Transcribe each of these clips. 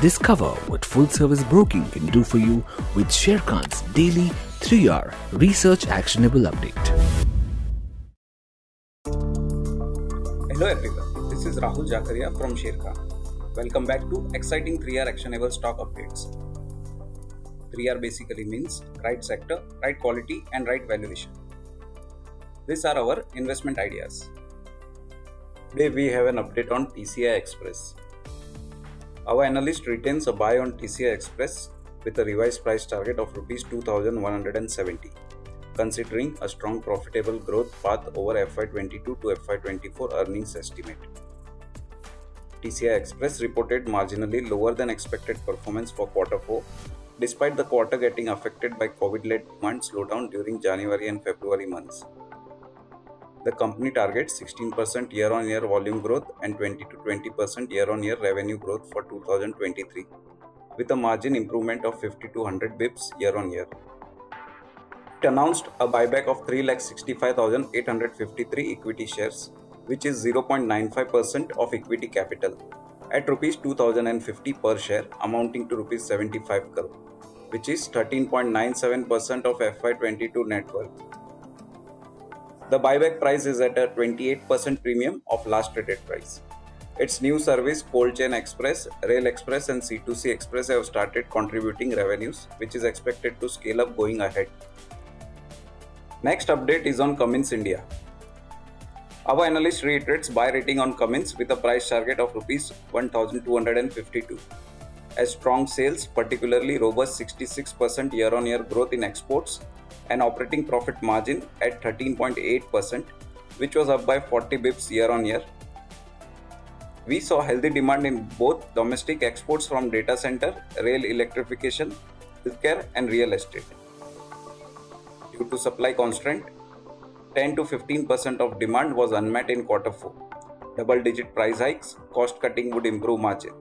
Discover what full-service broking can do for you with Sharekhan's daily 3-hour Research Actionable Update. Hello everyone, this is Rahul Jakaria from Sharekhan. Welcome back to exciting 3-hour Actionable Stock Updates. 3R basically means right sector, right quality and right valuation. These are our investment ideas. Today we have an update on TCI Express. Our analyst retains a buy on TCI Express with a revised price target of Rs 2,170, considering a strong profitable growth path over FY22 to FY24 earnings estimate. TCI Express reported marginally lower than expected performance for quarter 4, despite the quarter getting affected by COVID-led demand slowdown during January and February months. The company targets 16% year-on-year volume growth and 20% year-on-year revenue growth for 2023, with a margin improvement of 50 to 100 bps year-on-year. It announced a buyback of 365,853 equity shares, which is 0.95% of equity capital, at Rs 2,050 per share, amounting to Rs 75 crore, which is 13.97% of FY22 net worth. The buyback price is at a 28% premium of last traded price. Its new service Cold Chain Express, Rail Express and C2C Express have started contributing revenues, which is expected to scale up going ahead. Next update is on Cummins India. Our analyst reiterates buy rating on Cummins with a price target of Rs 1,252. As strong sales, particularly robust 66% year-on-year growth in exports, an operating profit margin at 13.8%, which was up by 40 bps year-on-year. We saw healthy demand in both domestic exports from data center, rail electrification, healthcare and real estate. Due to supply constraint, 10 to 15% of demand was unmet in quarter 4. Double-digit price hikes, cost cutting would improve margin.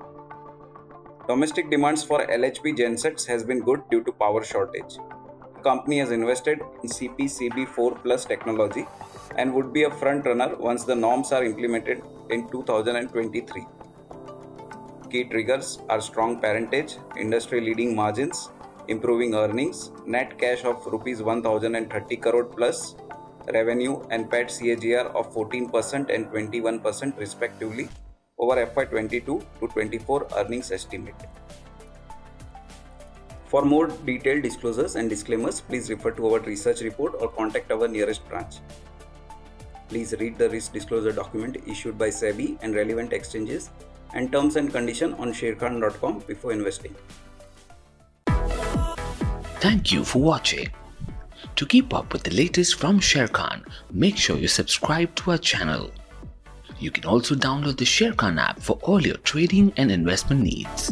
Domestic demands for LHP gensets has been good due to power shortage. The company has invested in CPCB4 plus technology and would be a front runner once the norms are implemented in 2023. Key triggers are strong parentage, industry leading margins, improving earnings, net cash of Rs 1,030 crore plus, revenue and PAT CAGR of 14% and 21% respectively over FY22 to 24 earnings estimate. For more detailed disclosures and disclaimers, please refer to our research report or contact our nearest branch. Please read the risk disclosure document issued by SEBI and relevant exchanges and terms and conditions on sharekhan.com before investing. Thank you for watching. To keep up with the latest from Sharekhan, make sure you subscribe to our channel. You can also download the Sharekhan app for all your trading and investment needs.